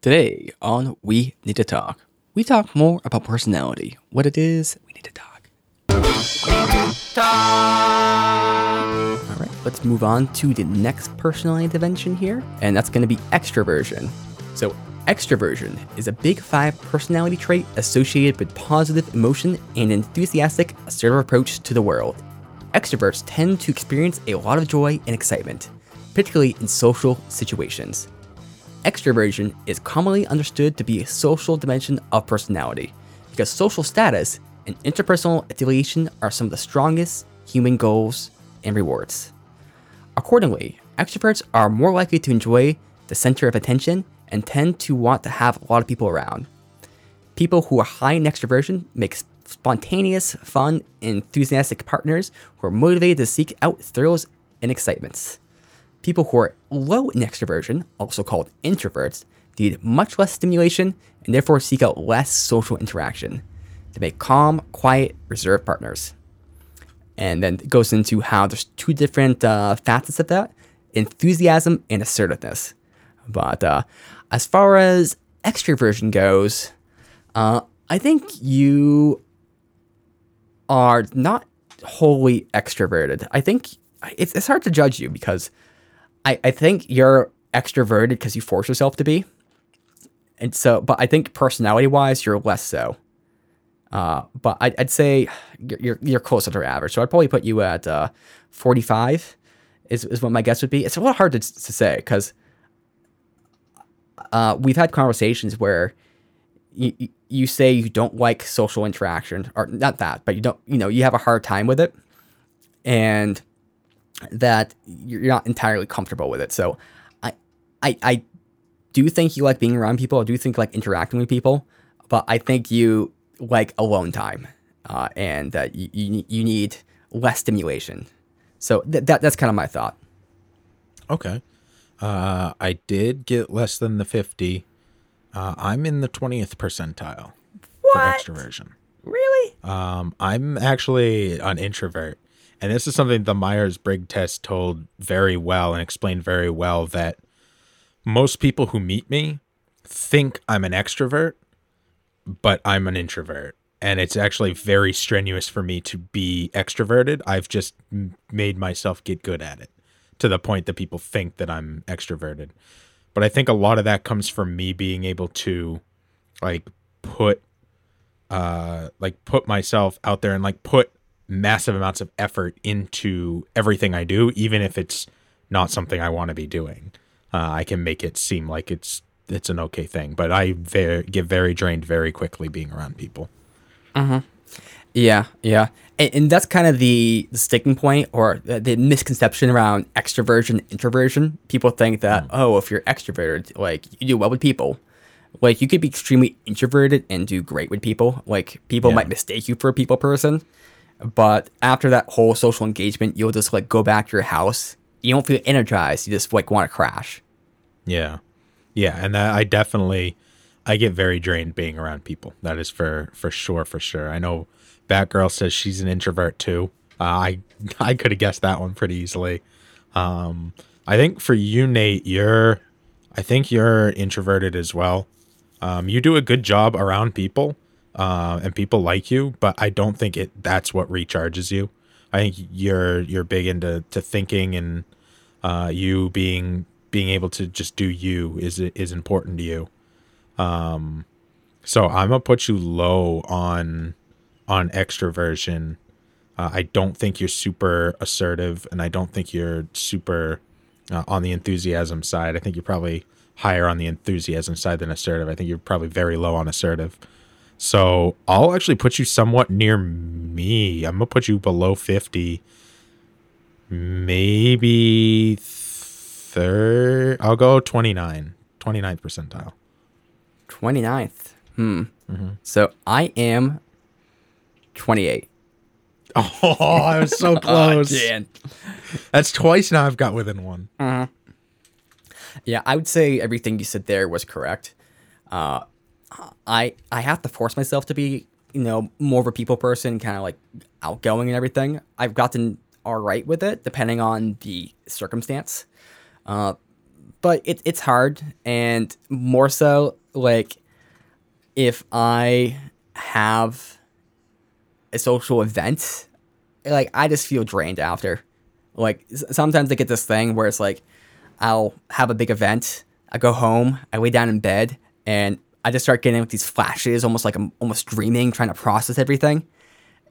Today on We Need to Talk, we talk more about personality, what it is we need to talk. All right, let's move on to the next personality intervention here, and that's going to be extroversion. So extroversion is a Big Five personality trait associated with positive emotion and enthusiastic, assertive approach to the world. Extroverts tend to experience a lot of joy and excitement, particularly in social situations. Extroversion is commonly understood to be a social dimension of personality, because social status and interpersonal affiliation are some of the strongest human goals and rewards. Accordingly, extroverts are more likely to enjoy the center of attention and tend to want to have a lot of people around. People who are high in extroversion make spontaneous, fun, and enthusiastic partners who are motivated to seek out thrills and excitements. People who are low in extroversion, also called introverts, need much less stimulation and therefore seek out less social interaction. They make calm, quiet, reserved partners. And then it goes into how there's two different facets of that, enthusiasm and assertiveness. But as far as extroversion goes, I think you are not wholly extroverted. I think it's hard to judge you because I think you're extroverted because you force yourself to be. And so, but I think personality-wise, you're less so. But I'd say you're closer to average. So I'd probably put you at 45 is what my guess would be. It's a little hard to say because we've had conversations where you say you don't like social interaction, or not that, but you have a hard time with it, and that you're not entirely comfortable with it. So I do think you like being around people. I do think you like interacting with people, but I think you like alone time, and that you need less stimulation. So that's kind of my thought. Okay. I did get less than the 50. I'm in the 20th percentile for extroversion. Really? I'm actually an introvert. And this is something the Myers-Briggs test told very well and explained very well, that most people who meet me think I'm an extrovert, but I'm an introvert. And it's actually very strenuous for me to be extroverted. I've just made myself get good at it to the point that people think that I'm extroverted. But I think a lot of that comes from me being able to put myself out there and put massive amounts of effort into everything I do, even if it's not something I want to be doing. I can make it seem like it's an okay thing, but I get very drained very quickly being around people. Uh-huh. Yeah. And that's kind of the sticking point or the misconception around extroversion, introversion. People think that, if you're extroverted, you do well with people. You could be extremely introverted and do great with people. People might mistake you for a people person. But after that whole social engagement, you'll just go back to your house. You don't feel energized. You just want to crash. Yeah. Yeah. And I get very drained being around people. That is for sure. I know Batgirl says she's an introvert too. I could have guessed that one pretty easily. I think for you, Nate, you're introverted as well. You do a good job around people. And people like you, but I don't think that's what recharges you. I think you're big into thinking, and you being able to just do you is important to you. So I'm gonna put you low on extroversion. I don't think you're super assertive, and I don't think you're super on the enthusiasm side. I think you're probably higher on the enthusiasm side than assertive. I think you're probably very low on assertive. So I'll actually put you somewhat near me. I'm going to put you below 50, maybe third. I'll go 29th percentile. 29th. Mm-hmm. So I am 28. Oh, I was so close. That's twice now I've got within one. Mm-hmm. Yeah, I would say everything you said there was correct. I have to force myself to be, more of a people person, kind of outgoing and everything. I've gotten all right with it, depending on the circumstance. But it's hard, and more so, like, if I have a social event, like, I just feel drained after. Like, sometimes I get this thing where it's like, I'll have a big event, I go home, I lay down in bed, and I just start getting like these flashes, almost like I'm almost dreaming, trying to process everything.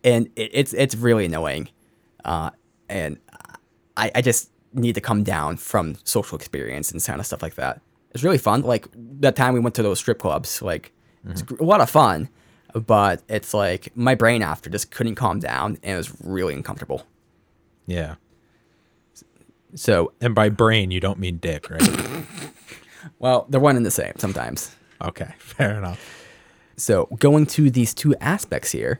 And it's really annoying. And I just need to come down from social experience and kind of stuff like that. It's really fun. Like that time we went to those strip clubs, like it's a lot of fun, but it's like my brain after just couldn't calm down and it was really uncomfortable. Yeah. So, and by brain, you don't mean dick, right? Well, they're one and the same sometimes. Okay, fair enough. So going to these two aspects here,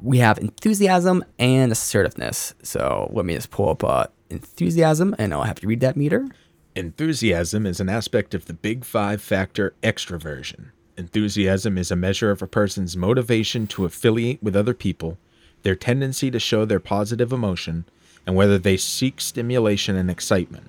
we have enthusiasm and assertiveness. So let me just pull up enthusiasm, and I'll have to read that meter. Enthusiasm is an aspect of the Big Five factor extroversion. Enthusiasm is a measure of a person's motivation to affiliate with other people, their tendency to show their positive emotion, and whether they seek stimulation and excitement.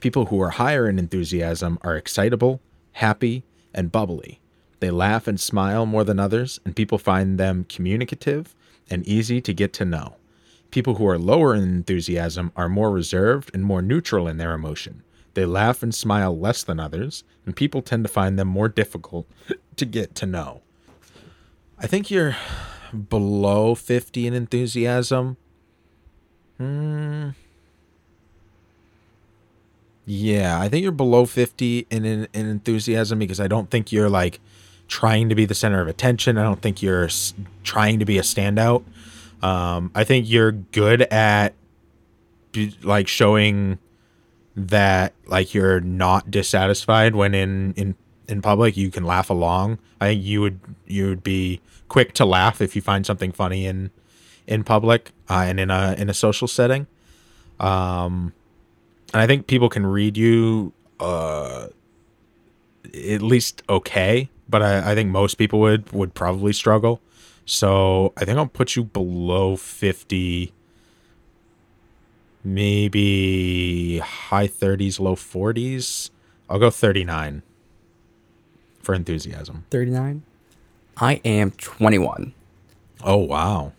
People who are higher in enthusiasm are excitable, happy, and bubbly. They laugh and smile more than others, and people find them communicative and easy to get to know. People who are lower in enthusiasm are more reserved and more neutral in their emotion. They laugh and smile less than others, and people tend to find them more difficult to get to know. I think you're below 50 in enthusiasm. Yeah, I think you're below 50 in enthusiasm because I don't think you're like trying to be the center of attention. I don't think you're trying to be a standout. I think you're good at like showing that like you're not dissatisfied when in public. You can laugh along. I think you would be quick to laugh if you find something funny in public and in a social setting. And I think people can read you at least okay, but I think most people would probably struggle. So I think I'll put you below 50, maybe high 30s, low 40s. I'll go 39 for enthusiasm. 39? I am 21. Oh, wow.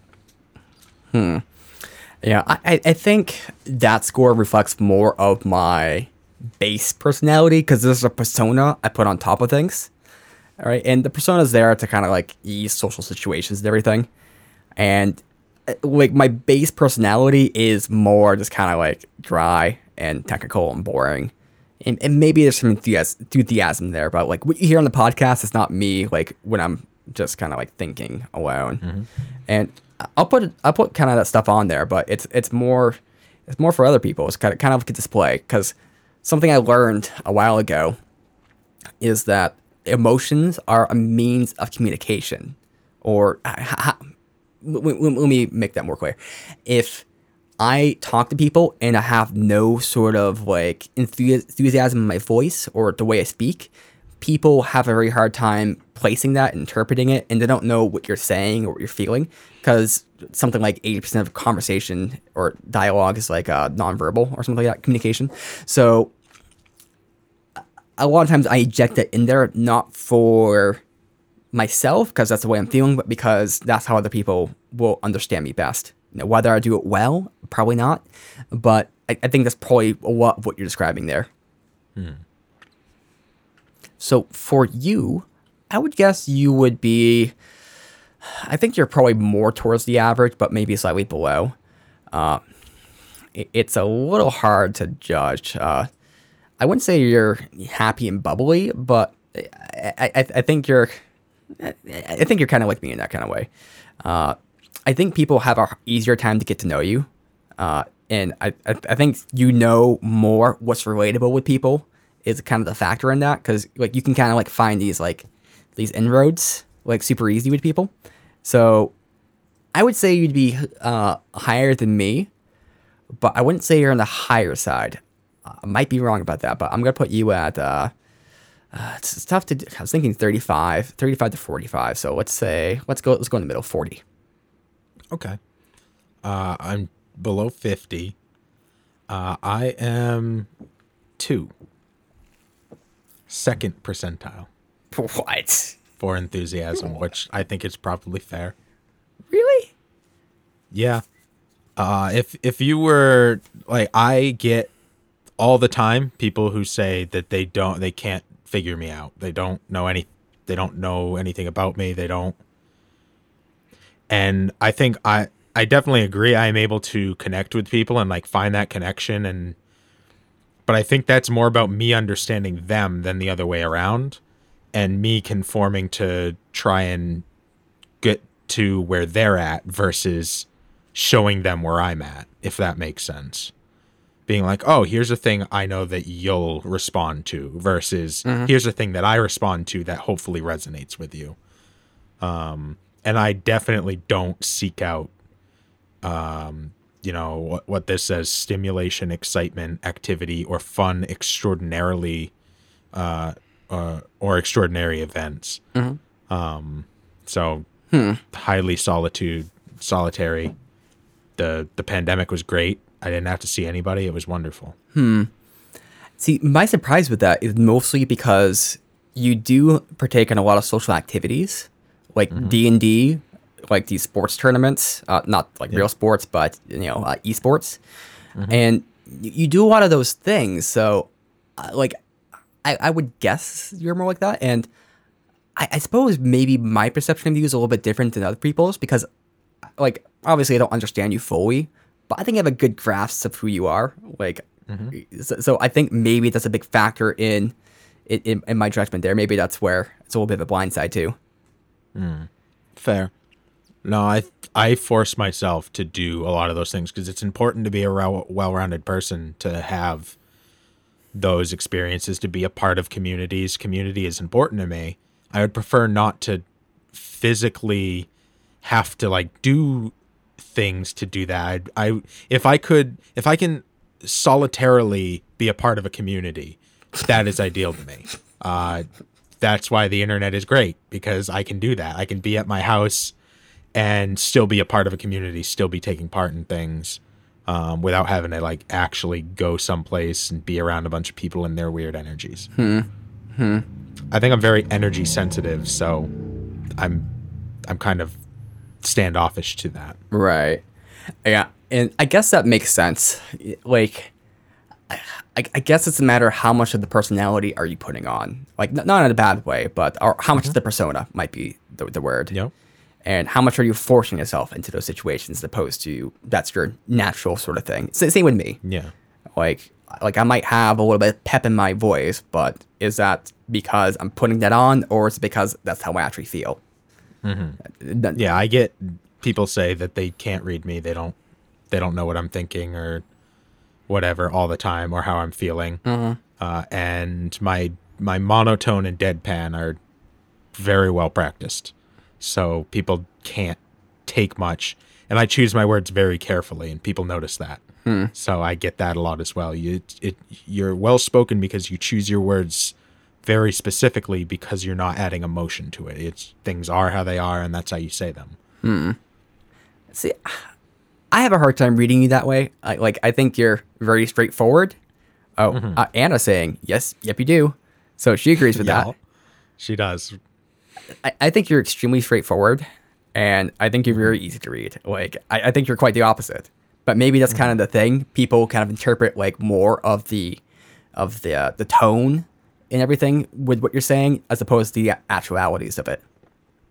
Yeah, I think that score reflects more of my base personality because there's a persona I put on top of things. All right. And the persona's there to kind of like ease social situations and everything. And like my base personality is more just kind of like dry and technical and boring. And maybe there's some enthusiasm there, but like what you hear on the podcast, it's not me like when I'm just kind of like thinking alone. Mm-hmm. And I'll put kind of that stuff on there, but it's more for other people. It's kind of like a display because something I learned a while ago is that emotions are a means of communication. Or let me make that more clear. If I talk to people and I have no sort of like enthusiasm in my voice or the way I speak, people have a very hard time placing that, interpreting it, and they don't know what you're saying or what you're feeling because something like 80% of conversation or dialogue is like nonverbal or something like that, communication. So a lot of times I eject that in there, not for myself because that's the way I'm feeling, but because that's how other people will understand me best. You know, whether I do it well, probably not, but I think that's probably a lot of what you're describing there. So for you, I would guess you would be, I think you're probably more towards the average, but maybe slightly below. It's a little hard to judge. I wouldn't say you're happy and bubbly, but I think you're kind of like me in that kind of way. I think people have an easier time to get to know you. And I think you know more what's relatable with people is kind of the factor in that because like you can kind of like find these like these inroads like super easy with people. So I would say you'd be higher than me, but I wouldn't say you're on the higher side. I might be wrong about that, but I'm gonna put you at it's tough to do. I was thinking 35 to 45, so let's go in the middle, 40. Okay. I'm below 50. I am 2. second percentile. What? For enthusiasm, which I think is probably fair. Really? Yeah. If you were like, I get all the time people who say that they can't figure me out. They don't know anything about me. They don't. And I think I definitely agree. I am able to connect with people and like find that connection. But I think that's more about me understanding them than the other way around, and me conforming to try and get to where they're at versus showing them where I'm at, if that makes sense. Being like, oh, here's a thing I know that you'll respond to versus here's a thing that I respond to that hopefully resonates with you. And I definitely don't seek out, you know, what this says, stimulation, excitement, activity, or fun, extraordinary events. Mm-hmm. Highly solitary. The pandemic was great. I didn't have to see anybody. It was wonderful. See, my surprise with that is mostly because you do partake in a lot of social activities, like D&D, like these sports tournaments, not like real sports, but, you know, esports. And you do a lot of those things. So, I would guess you're more like that. And I suppose maybe my perception of you is a little bit different than other people's because, like, obviously I don't understand you fully, but I think I have a good grasp of who you are. Like, so I think maybe that's a big factor in my judgment there. Maybe that's where it's a little bit of a blind side too. Fair. No, I force myself to do a lot of those things because it's important to be a well-rounded person, to have those experiences, to be a part of communities. Community is important to me. I would prefer not to physically have to like do things to do that. If I can solitarily be a part of a community, that is ideal to me. That's why the internet is great, because I can do that. I can be at my house and still be a part of a community, still be taking part in things, without having to like actually go someplace and be around a bunch of people and their weird energies. I think I'm very energy sensitive, so I'm kind of standoffish to that. Right. Yeah, and I guess that makes sense. Like, I guess it's a matter of how much of the personality are you putting on. Like, not in a bad way, but how much of the persona might be the word. Yep. And how much are you forcing yourself into those situations as opposed to that's your natural sort of thing. Same with me. Yeah. Like I might have a little bit of pep in my voice, but is that because I'm putting that on, or is it because that's how I actually feel? Yeah, I get people say that they can't read me. They don't know what I'm thinking or whatever all the time, or how I'm feeling. And my monotone and deadpan are very well practiced, so people can't take much. And I choose my words very carefully, and people notice that. So I get that a lot as well. You're well spoken because you choose your words very specifically, because you're not adding emotion to it. It's things are how they are, and that's how you say them. See, I have a hard time reading you that way. I think you're very straightforward. Oh, Anna's saying yes. Yep, you do. So she agrees with that. She does. I think you're extremely straightforward, and I think you're very easy to read. Like, I think you're quite the opposite. But maybe that's kind of the thing. People kind of interpret like more of the tone and everything with what you're saying as opposed to the actualities of it.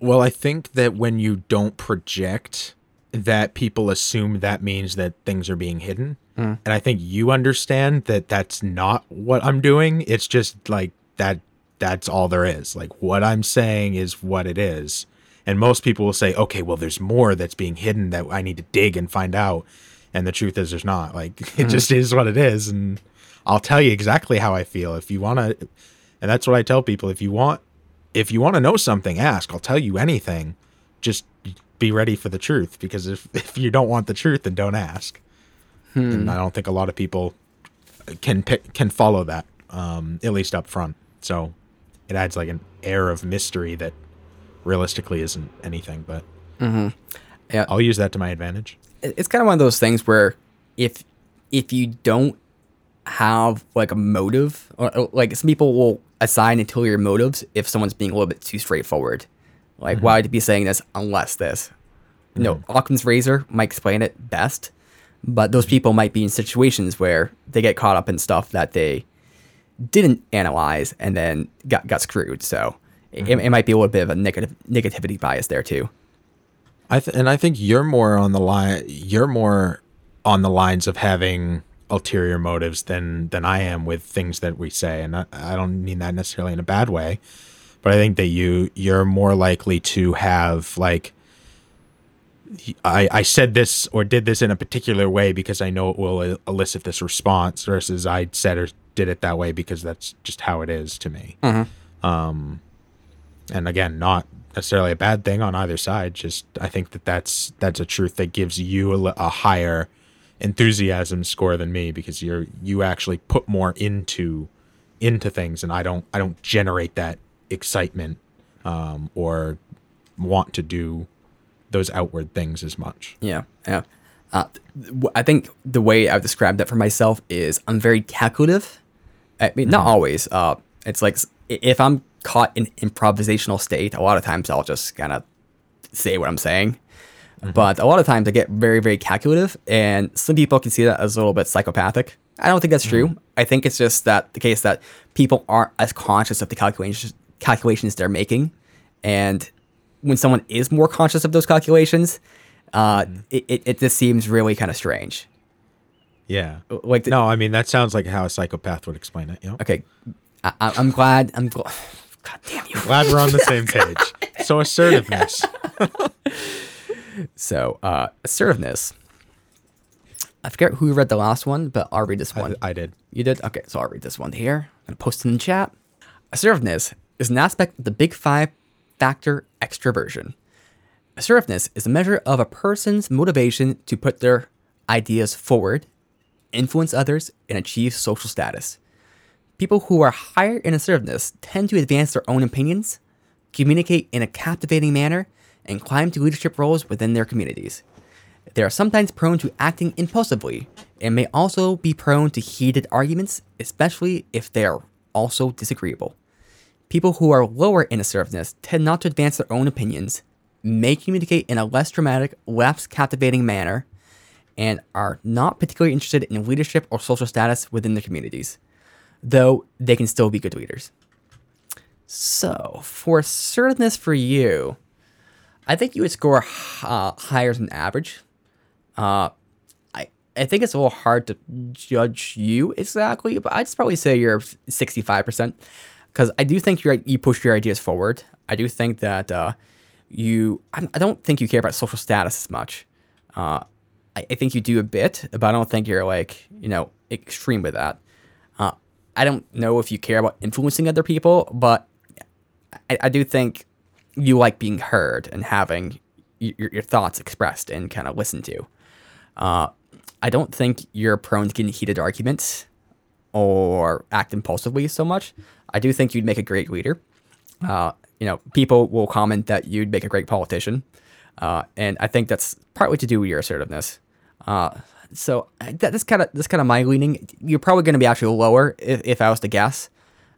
Well, I think that when you don't project, that people assume that means that things are being hidden. And I think you understand that that's not what I'm doing. It's just like that's all there is. Like, what I'm saying is what it is. And most people will say, okay, well, there's more that's being hidden that I need to dig and find out. And the truth is, there's not. Like, it just is what it is. And I'll tell you exactly how I feel if you want to. And that's what I tell people. If you want to know something, ask. I'll tell you anything. Just be ready for the truth, because if you don't want the truth, then don't ask. And I don't think a lot of people can follow that, at least up front. So it adds like an air of mystery that realistically isn't anything. But yeah, I'll use that to my advantage. It's kind of one of those things where if you don't have like a motive, or like some people will assign ulterior motives if someone's being a little bit too straightforward. Like, why would you be saying this unless this? Mm-hmm. No, Occam's razor might explain it best, but those people might be in situations where they get caught up in stuff that they didn't analyze and then got screwed. So it might be a little bit of a negativity bias there too. I think you're more on the lines of having ulterior motives than I am with things that we say. And I don't mean that necessarily in a bad way, but I think that you're more likely to have like, I said this or did this in a particular way because I know it will elicit this response, versus I said or did it that way because that's just how it is to me. Mm-hmm. And again, not necessarily a bad thing on either side. Just I think that that's a truth that gives you a higher enthusiasm score than me, because you actually put more into things, and I don't generate that excitement or want to do those outward things as much. Yeah. I think the way I've described that for myself is I'm very calculative. I mean, not always. It's like if I'm caught in improvisational state, a lot of times I'll just kind of say what I'm saying. Mm-hmm. But a lot of times I get very, very calculative, and some people can see that as a little bit psychopathic. I don't think that's true. I think it's just that the case that people aren't as conscious of the calculations they're making, and when someone is more conscious of those calculations, it just seems really kind of strange. Yeah. Like no, I mean that sounds like how a psychopath would explain it. You know? Okay, I'm glad. God damn you! Glad we're on the same page. So assertiveness. So assertiveness. I forget who read the last one, but I'll read this one. I did. You did? Okay, so I'll read this one here. I'm gonna post it in the chat. Assertiveness is an aspect of the Big Five factor extroversion. Assertiveness is a measure of a person's motivation to put their ideas forward, influence others, and achieve social status. People who are higher in assertiveness tend to advance their own opinions, communicate in a captivating manner, and climb to leadership roles within their communities. They are sometimes prone to acting impulsively and may also be prone to heated arguments, especially if they are also disagreeable. People who are lower in assertiveness tend not to advance their own opinions, may communicate in a less dramatic, less captivating manner, and are not particularly interested in leadership or social status within their communities, though they can still be good leaders. So, for assertiveness for you, I think you would score higher than average. I think it's a little hard to judge you exactly, but I'd just probably say you're 65%. Because I do think you push your ideas forward. I do think that I don't think you care about social status as much. I think you do a bit, but I don't think you're like, extreme with that. I don't know if you care about influencing other people, but I do think you like being heard and having your thoughts expressed and kind of listened to. I don't think you're prone to getting heated arguments or act impulsively so much. I do think you'd make a great leader. People will comment that you'd make a great politician. And I think that's partly to do with your assertiveness. So that's kind of my leaning. You're probably going to be actually lower if I was to guess,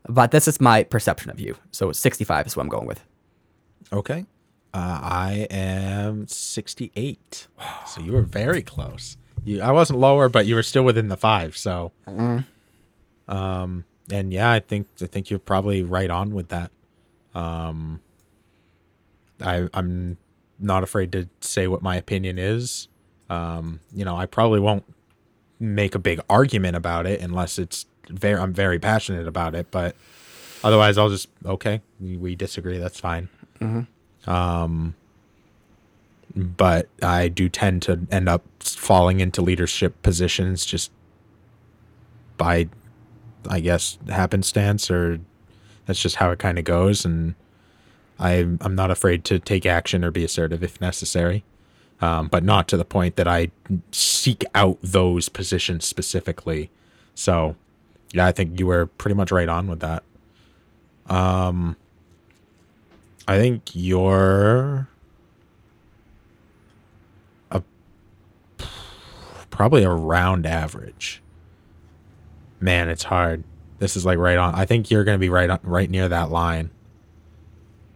but this is my perception of you. So 65 is what I'm going with. Okay. I am 68. So you were very close. I wasn't lower, but you were still within the 5. So, And yeah, I think you're probably right on with that. I'm not afraid to say what my opinion is. I probably won't make a big argument about it unless I'm very passionate about it. But otherwise, I'll just we disagree. That's fine. Mm-hmm. But I do tend to end up falling into leadership positions just by, I guess, happenstance, or that's just how it kind of goes. And I'm not afraid to take action or be assertive if necessary, but not to the point that I seek out those positions specifically. So yeah, I think you were pretty much right on with that. I think you're probably around average. Man, it's hard. This is like right on. I think you're going to be right near that line.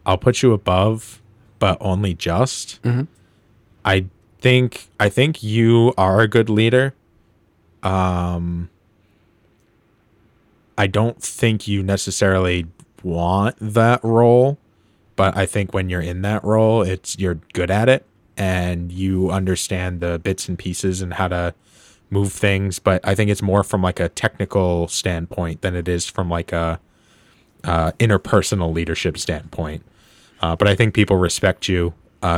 I'll put you above, but only just. Mm-hmm. I think you are a good leader. I don't think you necessarily want that role, but I think when you're in that role, you're good at it and you understand the bits and pieces and how to move things. But I think it's more from like a technical standpoint than it is from like a interpersonal leadership standpoint. But I think people respect you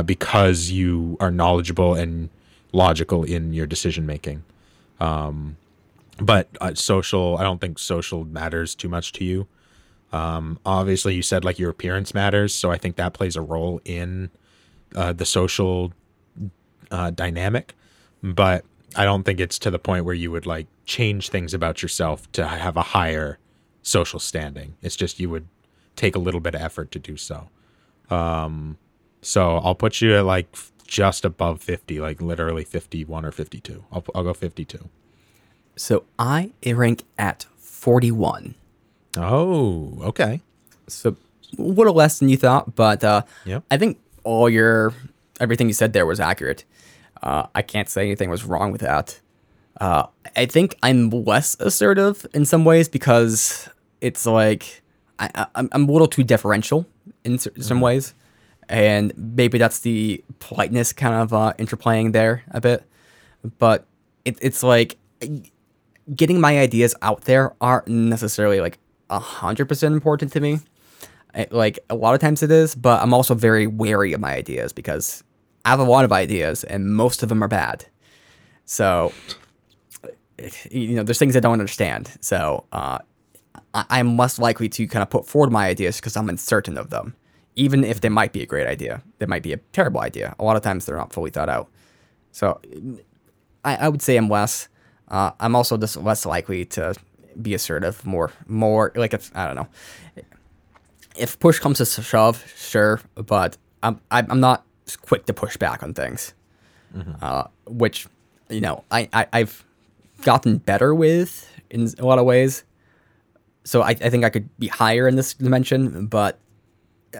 because you are knowledgeable and logical in your decision making. But I don't think social matters too much to you. Obviously you said like your appearance matters. So I think that plays a role in, the social, dynamic, but I don't think it's to the point where you would like change things about yourself to have a higher social standing. It's just, you would take a little bit of effort to do so. So I'll put you at like just above 50, like literally 51 or 52. I'll go 52. So I rank at 41. Oh, okay. So a little less than you thought, but yep. I think everything you said there was accurate. I can't say anything was wrong with that. I think I'm less assertive in some ways because it's like I'm a little too deferential in some ways, and maybe that's the politeness kind of interplaying there a bit. But it's like getting my ideas out there aren't necessarily like 100% important to me. Like a lot of times it is, but I'm also very wary of my ideas because I have a lot of ideas and most of them are bad. So, you know, there's things I don't understand. So I'm less likely to kind of put forward my ideas because I'm uncertain of them. Even if they might be a great idea, they might be a terrible idea. A lot of times they're not fully thought out. So I would say I'm less. I'm also just less likely to be assertive, more like if, I don't know, if push comes to shove, sure, but I'm not quick to push back on things, which, you know, I've gotten better with in a lot of ways. So I think I could be higher in this dimension, but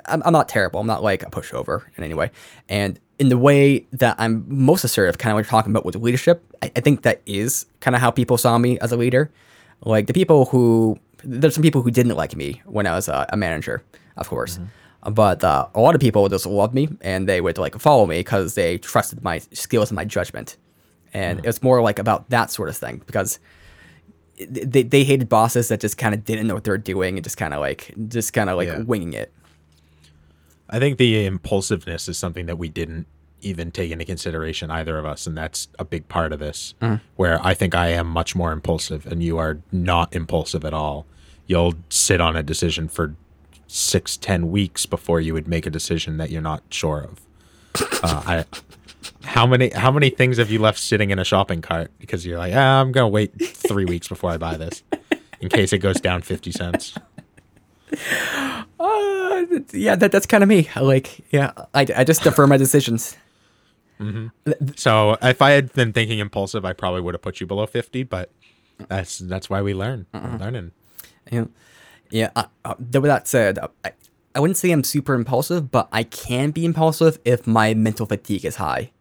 I'm not terrible. I'm not like a pushover in any way. And in the way that I'm most assertive, kind of what you're talking about with leadership, I think that is kind of how people saw me as a leader. Like there's some people who didn't like me when I was a manager, of course. Mm-hmm. But a lot of people just loved me and they would like follow me because they trusted my skills and my judgment. And It's more like about that sort of thing because they hated bosses that just kind of didn't know what they were doing and just kind of like winging it. I think the impulsiveness is something that we didn't even take into consideration, either of us, and that's a big part of this, where I think I am much more impulsive and you are not impulsive at all. You'll sit on a decision for 6-10 weeks before you would make a decision that you're not sure of. How many things have you left sitting in a shopping cart because you're like, I'm going to wait 3 weeks before I buy this in case it goes down 50 cents? That's kind of me. I just defer my decisions. So if I had been thinking impulsive, I probably would have put you below 50, but that's why we learn. We're learning. With that said, I wouldn't say I'm super impulsive, but I can be impulsive if my mental fatigue is high.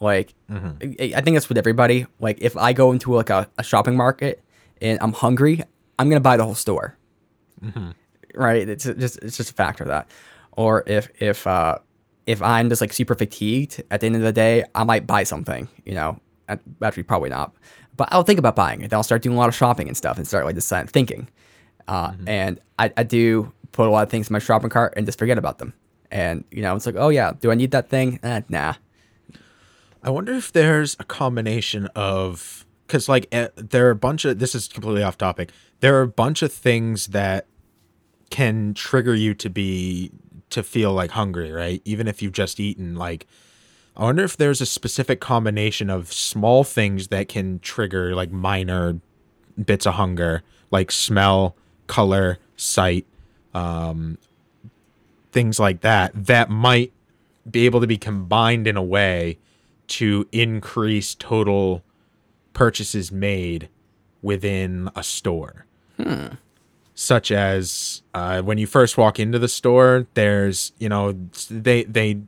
I think that's with everybody. Like if I go into like a shopping market and I'm hungry, I'm gonna buy the whole store. Right, it's just a factor of that. Or if I'm just like super fatigued at the end of the day, I might buy something, you know, actually probably not, but I'll think about buying it. I'll start doing a lot of shopping and stuff and start like this thinking. And I do put a lot of things in my shopping cart and just forget about them. And, you know, it's like, oh yeah, do I need that thing? Nah. I wonder if there's a combination of, cause like there are a bunch of, this is completely off topic. There are a bunch of things that can trigger you to feel like hungry, right? Even if you've just eaten, like, I wonder if there's a specific combination of small things that can trigger like minor bits of hunger, like smell, color, sight, things like that might be able to be combined in a way to increase total purchases made within a store. Hmm. Such as when you first walk into the store, there's, you know, they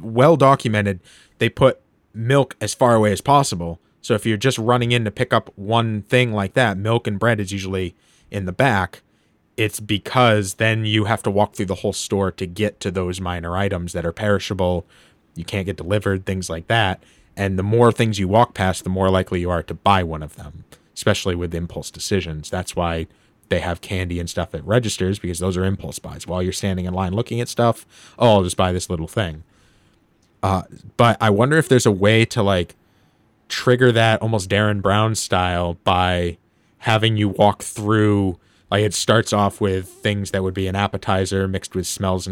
well documented, they put milk as far away as possible. So if you're just running in to pick up one thing like that, milk and bread is usually in the back. It's because then you have to walk through the whole store to get to those minor items that are perishable. You can't get delivered, things like that. And the more things you walk past, the more likely you are to buy one of them, especially with impulse decisions. That's why they have candy and stuff at registers, because those are impulse buys. While you're standing in line looking at stuff, oh, I'll just buy this little thing. But I wonder if there's a way to like trigger that almost Darren Brown style by having you walk through, like it starts off with things that would be an appetizer mixed with smells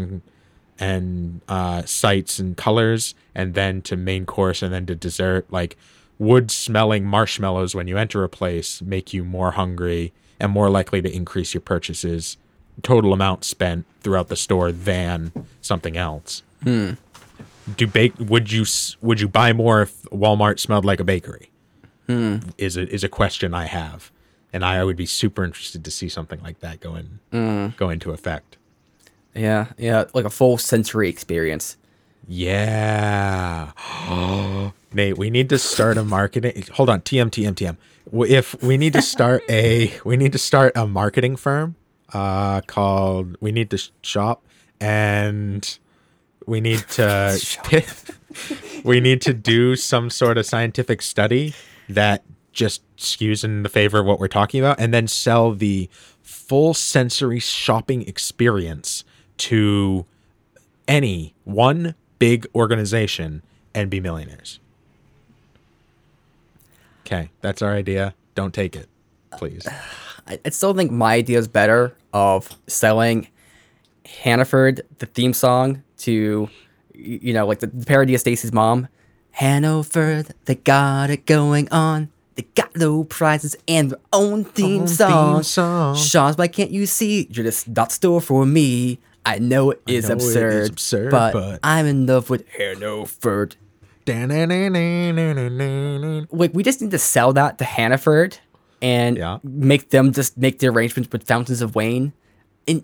and sights and colors, and then to main course, and then to dessert. Like, would smelling marshmallows when you enter a place make you more hungry and more likely to increase your purchases, total amount spent throughout the store, than something else? Hmm. Would you buy more if Walmart smelled like a bakery? Hmm. Is a question I have, and I would be super interested to see something like that go into effect. Yeah, like a full sensory experience. Yeah. Nate, we need to start a marketing. Hold on, TM. If we need to start a marketing firm called We Need to Shop, and we need to we need to do some sort of scientific study that just skews in the favor of what we're talking about, and then sell the full sensory shopping experience to any one big organization and be millionaires. Okay, that's our idea. Don't take it, please. I still think my idea is better of selling Hannaford, the theme song, to, you know, like the parody of Stacy's Mom. Hannaford, they got it going on. They got low prices and their own theme song. Sean's, why can't you see? You're just not store for me. I know it is absurd, but I'm in love with Hannaford. Like, we just need to sell that to Hannaford and make them just make the arrangements with Fountains of Wayne and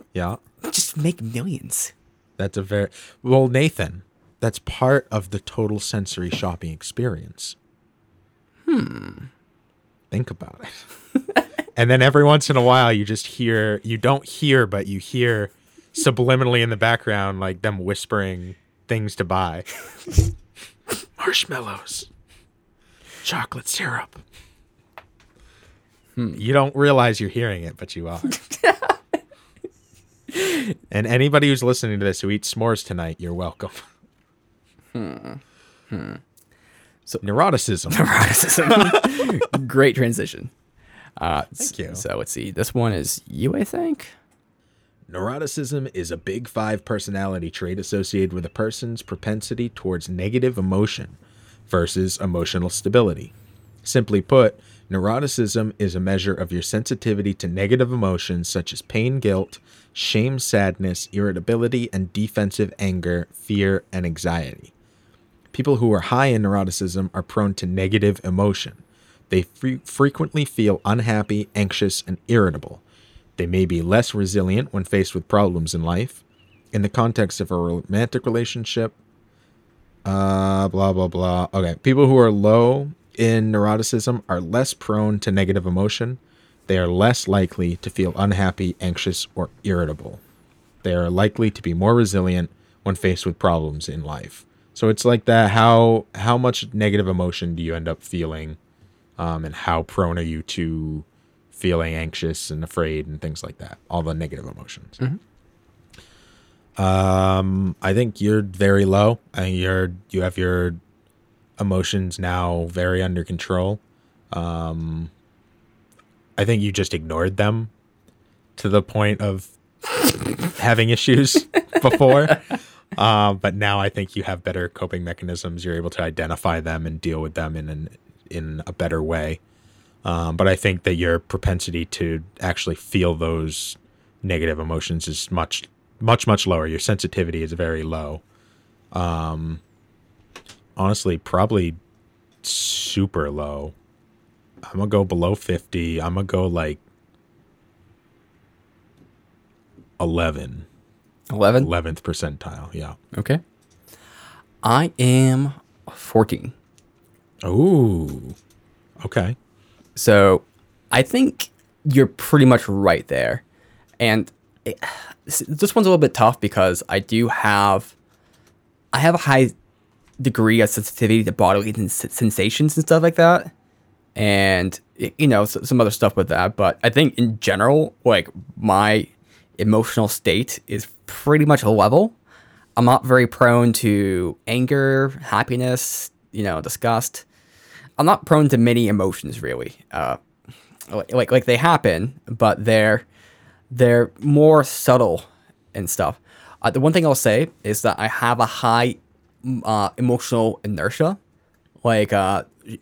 just make millions. That's a very... Well, Nathan, that's part of the total sensory shopping experience. Think about it. And then every once in a while, you just hear... You don't hear, but you hear... subliminally in the background, like them whispering things to buy. Marshmallows, chocolate syrup. You don't realize you're hearing it, but you are. And anybody who's listening to this who eats s'mores tonight, you're welcome. So neuroticism. Great transition. Thank you. So let's see. This one is you, I think. Neuroticism is a Big Five personality trait associated with a person's propensity towards negative emotion versus emotional stability. Simply put, neuroticism is a measure of your sensitivity to negative emotions such as pain, guilt, shame, sadness, irritability, and defensive anger, fear, and anxiety. People who are high in neuroticism are prone to negative emotion. They frequently feel unhappy, anxious, and irritable. They may be less resilient when faced with problems in life. In the context of a romantic relationship, blah, blah, blah. Okay, people who are low in neuroticism are less prone to negative emotion. They are less likely to feel unhappy, anxious, or irritable. They are likely to be more resilient when faced with problems in life. So it's like that. How much negative emotion do you end up feeling, and how prone are you to feeling anxious and afraid and things like that, all the negative emotions. Mm-hmm. I think you're very low. I think you have your emotions now very under control. I think you just ignored them to the point of having issues before. But now I think you have better coping mechanisms. You're able to identify them and deal with them in a better way. But I think that your propensity to actually feel those negative emotions is much, much, much lower. Your sensitivity is very low. Honestly, probably super low. I'm going to go below 50. I'm going to go like 11. 11? 11th percentile, yeah. Okay. I am 14. Ooh. Okay. So I think you're pretty much right there. And this one's a little bit tough because I do have... I have a high degree of sensitivity to bodily sensations and stuff like that. And, you know, some other stuff with that. But I think in general, like, my emotional state is pretty much level. I'm not very prone to anger, happiness, you know, disgust. I'm not prone to many emotions, really. Like they happen, but they're more subtle and stuff. The one thing I'll say is that I have a high emotional inertia. Like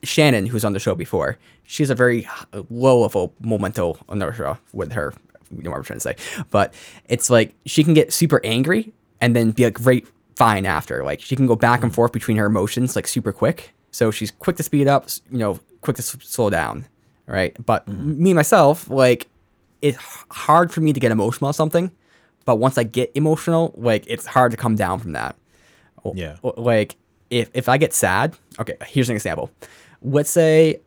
Shannon, who's on the show before, she's a very low level momental inertia with her. You know what I'm trying to say. But it's like she can get super angry and then be like right fine after. Like she can go back and forth between her emotions like super quick. So she's quick to speed up, you know, quick to slow down. Right. But me, myself, like it's hard for me to get emotional about something. But once I get emotional, like, it's hard to come down from that. Yeah. Like, if I get sad, okay, here's an example. Let's say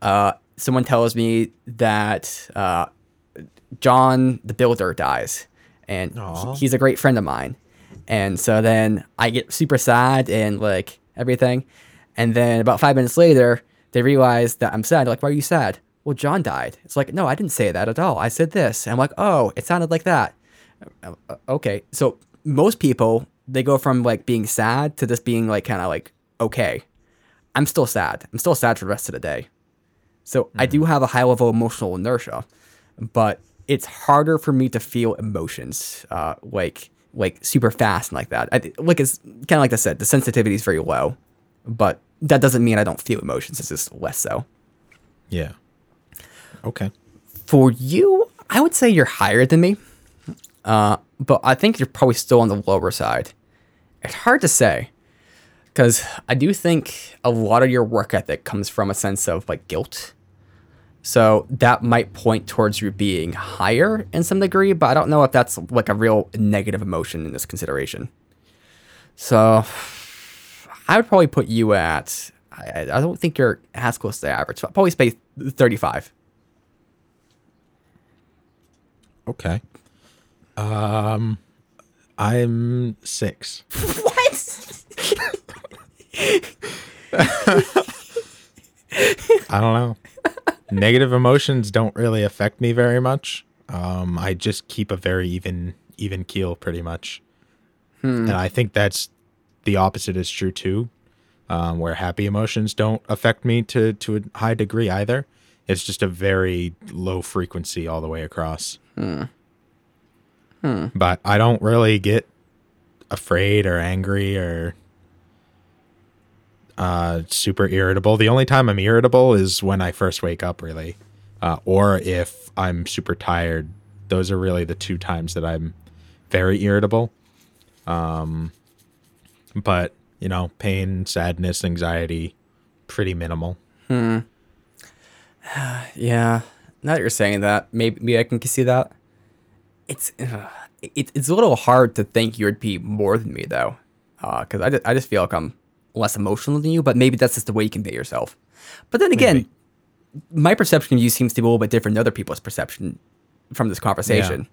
someone tells me that John the Builder dies, and he's a great friend of mine. And so then I get super sad and, like, everything. And then about 5 minutes later, they realize that I'm sad. They're like, why are you sad? Well, John died. It's like, no, I didn't say that at all. I said this. And I'm like, oh, it sounded like that. Okay, so most people, they go from like being sad to just being like kind of like, okay, I'm still sad. I'm still sad for the rest of the day. So I do have a high level emotional inertia, but it's harder for me to feel emotions like super fast and like that. Like it's kind of like I said, the sensitivity is very low, but that doesn't mean I don't feel emotions. It's just less so. Yeah. Okay. For you, I would say you're higher than me. But I think you're probably still on the lower side. It's hard to say because I do think a lot of your work ethic comes from a sense of like guilt. So that might point towards you being higher in some degree, but I don't know if that's like a real negative emotion in this consideration. So I would probably put you at, I don't think you're as close to the average, but probably space 35. Okay. I'm 6. What? I don't know. Negative emotions don't really affect me very much. I just keep a very even keel pretty much. And I think that's the opposite is true too, where happy emotions don't affect me to a high degree either. It's just a very low frequency all the way across. But I don't really get afraid or angry or super irritable. The only time I'm irritable is when I first wake up, really, or if I'm super tired. Those are really the two times that I'm very irritable. But, you know, pain, sadness, anxiety, pretty minimal. Yeah. Now that you're saying that, maybe I can see that. It's a little hard to think you would be more than me, though, because I just feel like I'm less emotional than you, but maybe that's just the way you convey yourself. But then again, my perception of you seems to be a little bit different than other people's perception from this conversation.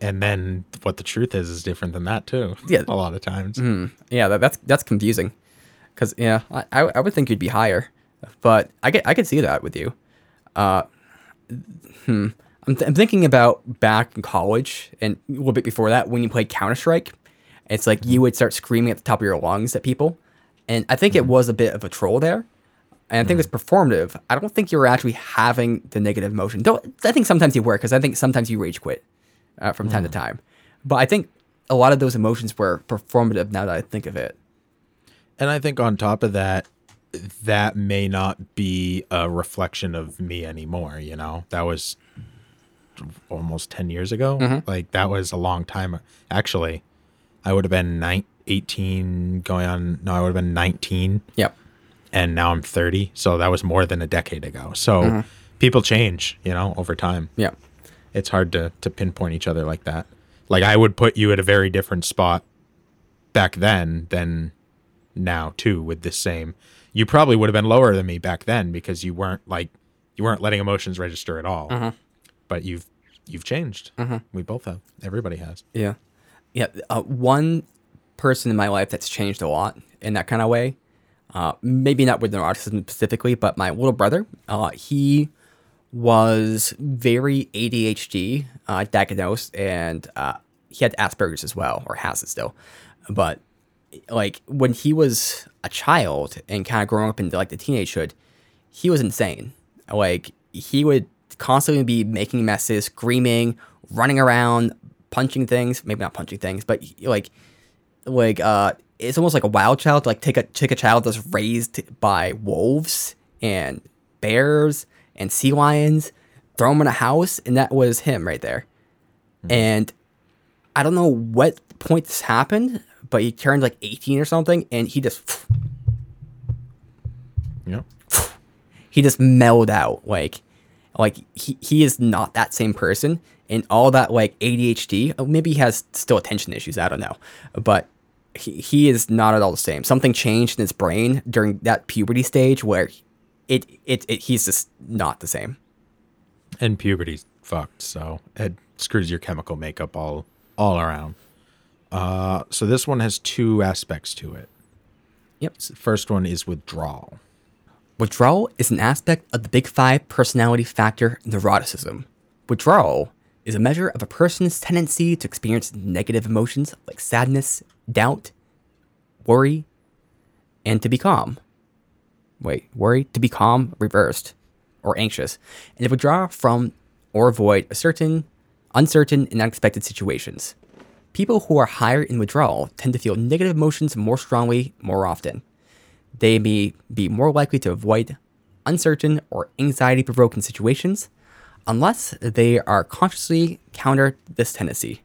Yeah. And then what the truth is different than that, too, a lot of times. Yeah, that's confusing because, yeah, I would think you'd be higher, but I could see that with you. I'm thinking about back in college and a little bit before that when you played Counter-Strike. It's like you would start screaming at the top of your lungs at people. And I think it was a bit of a troll there. And I think it was performative. I don't think you were actually having the negative emotion. I think sometimes you were because I think sometimes you rage quit from time to time. But I think a lot of those emotions were performative now that I think of it. And I think on top of that, that may not be a reflection of me anymore. You know, that was... almost 10 years ago. Like that was a long time. Actually, I would have been 19. Yep. and now I'm 30. So that was more than a decade ago. So people change, you know, over time. Yeah. It's hard to pinpoint each other like that. Like I would put you at a very different spot back then than now too with this same. You probably would have been lower than me back then because you weren't like, you weren't letting emotions register at all. But you've changed. We both have. Everybody has. Yeah. Yeah. One person in my life that's changed a lot in that kind of way. Maybe not with autism specifically, but my little brother, he was very ADHD diagnosed, and he had Asperger's as well, or has it still. But like when he was a child and kind of growing up into like the teenagehood, he was insane. Like he would constantly be making messes, screaming, running around, punching things. Maybe not punching things, but like it's almost like a wild child. Like take a child that's raised by wolves and bears and sea lions, throw him in a house, and that was him right there. And I don't know what point this happened, but he turned like 18 or something, and he just he just mellowed out. Like he is not that same person, and all that like ADHD. Maybe he has still attention issues. I don't know, but. He is not at all the same. Something changed in his brain during that puberty stage where he's just not the same. And puberty's fucked, so it screws your chemical makeup all around. So this one has two aspects to it. Yep. So the first one is withdrawal. Withdrawal is an aspect of the Big Five personality factor neuroticism. Withdrawal is a measure of a person's tendency to experience negative emotions like sadness, doubt, worry, and to be calm. Wait, worry, to be calm, reversed, or anxious, and to withdraw from or avoid a certain, uncertain, and unexpected situations. People who are higher in withdrawal tend to feel negative emotions more strongly more often. They may be more likely to avoid uncertain or anxiety-provoking situations unless they are consciously counter this tendency.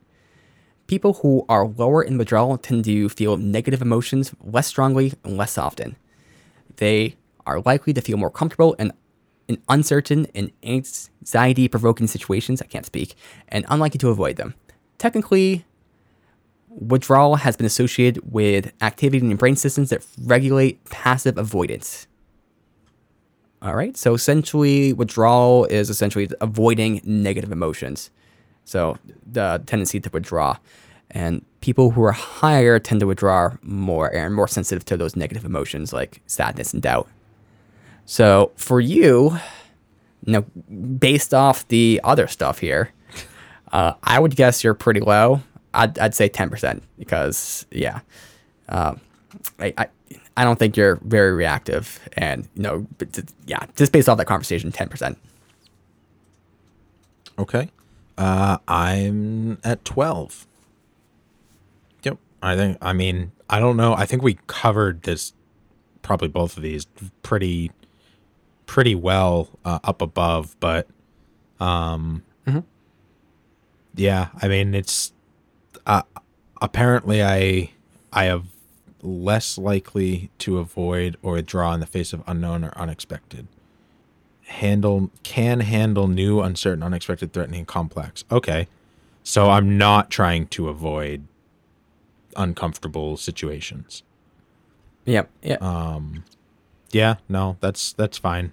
People who are lower in withdrawal tend to feel negative emotions less strongly and less often. They are likely to feel more comfortable in uncertain and anxiety-provoking situations, and unlikely to avoid them. Technically, withdrawal has been associated with activity in brain systems that regulate passive avoidance. All right, so essentially, withdrawal is essentially avoiding negative emotions. So the tendency to withdraw, and people who are higher tend to withdraw more and are more sensitive to those negative emotions like sadness and doubt. So for you, based off the other stuff here, I would guess you're pretty low. I'd say 10% because I don't think you're very reactive, and just based off that conversation, 10%. Okay. I'm at 12. Yep. I don't know. I think we covered this, probably both of these pretty well up above, but it's apparently I have less likely to avoid or withdraw in the face of unknown or unexpected. Can handle new, uncertain, unexpected, threatening, complex. Okay. So I'm not trying to avoid uncomfortable situations. Yep. Yeah. That's fine.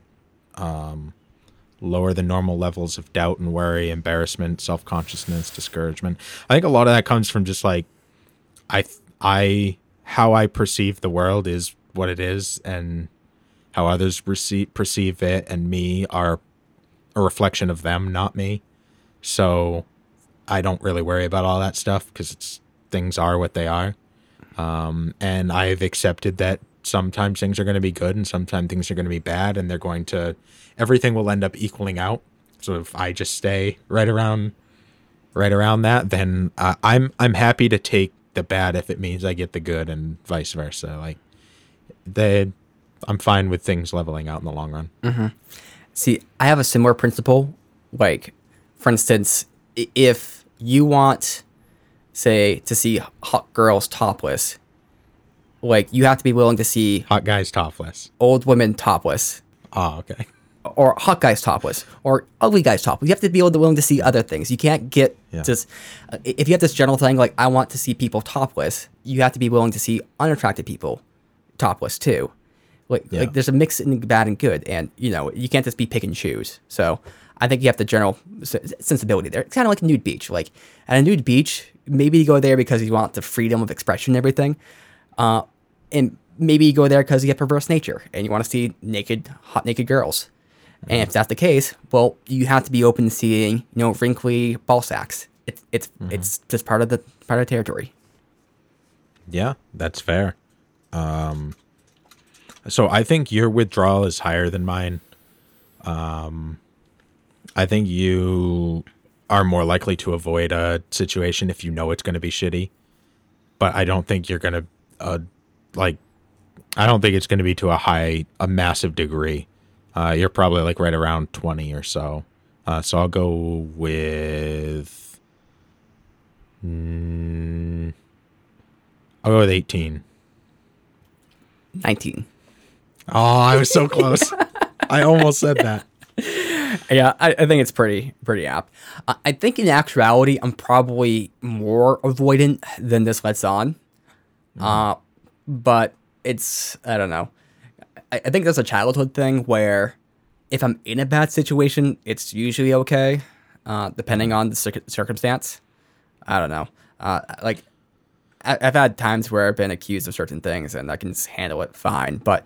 Lower than normal levels of doubt and worry, embarrassment, self-consciousness, discouragement. I think a lot of that comes from just like how I perceive the world is what it is, and how others perceive it and me are a reflection of them, not me. So I don't really worry about all that stuff because things are what they are. And I've accepted that sometimes things are going to be good and sometimes things are going to be bad, and everything will end up equaling out. So if I just stay right around that, then I'm happy to take the bad if it means I get the good, and vice versa. Like I'm fine with things leveling out in the long run. Mm-hmm. See, I have a similar principle. Like, for instance, if you want, say, to see hot girls topless, Like, you have to be willing to see hot guys topless, old women topless. Oh, okay. Or hot guys topless, or ugly guys topless. You have to be willing to see other things. You can't get just, if you have this general thing, like, I want to see people topless, you have to be willing to see unattractive people topless too. Like, like there's a mix in bad and good, and, you know, you can't just be pick and choose. So I think you have the general sensibility there. It's kind of like a nude beach. Like, at a nude beach, maybe you go there because you want the freedom of expression and everything. And maybe you go there because you have perverse nature and you want to see naked, hot naked girls. And if that's the case, well, you have to be open to seeing, you know, wrinkly ball sacks. It's it's just part of the territory. Yeah, that's fair. So I think your withdrawal is higher than mine. I think you are more likely to avoid a situation if you know it's going to be shitty. But I don't think you're going to I don't think it's going to be to a massive degree. You're probably like right around 20 or so. So I'll go with, I'll go with 18. 19. Oh, I was so close. I almost said that. Yeah, I think it's pretty apt. I think in actuality, I'm probably more avoidant than this lets on. But it's, I don't know. I think that's a childhood thing where if I'm in a bad situation, it's usually okay, depending on the circumstance. I don't know. Like, I've had times where I've been accused of certain things and I can just handle it fine. But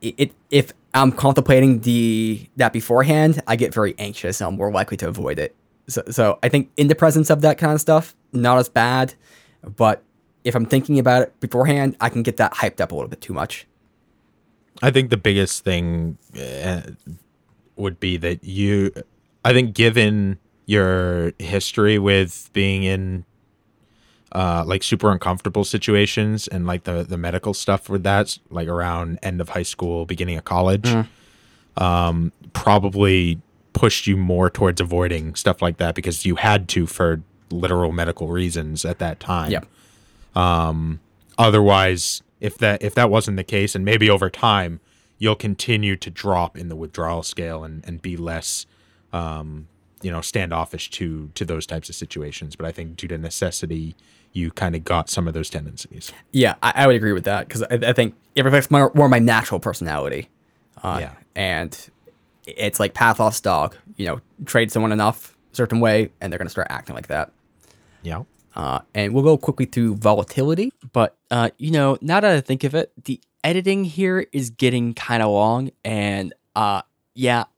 if I'm contemplating that beforehand, I get very anxious and I'm more likely to avoid it. So I think in the presence of that kind of stuff, not as bad. But if I'm thinking about it beforehand, I can get that hyped up a little bit too much. I think the biggest thing would be that I think given your history with being in like super uncomfortable situations and like the medical stuff with that, like around end of high school, beginning of college, probably pushed you more towards avoiding stuff like that because you had to for literal medical reasons at that time. Yep. Otherwise, if that wasn't the case, and maybe over time, you'll continue to drop in the withdrawal scale and be less, standoffish to those types of situations. But I think due to necessity, you kind of got some of those tendencies. Yeah, I would agree with that because I think it reflects more my natural personality. And it's like Pavlov's dog. You know, trade someone enough a certain way, and they're going to start acting like that. Yeah. And we'll go quickly through volatility, but, now that I think of it, the editing here is getting kind of long and, I'm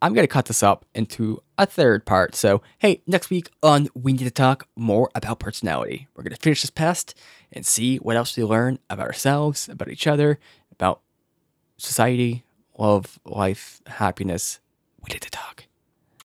going to cut this up into a third part. So, hey, next week on We Need to Talk more about personality. We're going to finish this past and see what else we learn about ourselves, about each other, about society, love, life, happiness. We Need to Talk.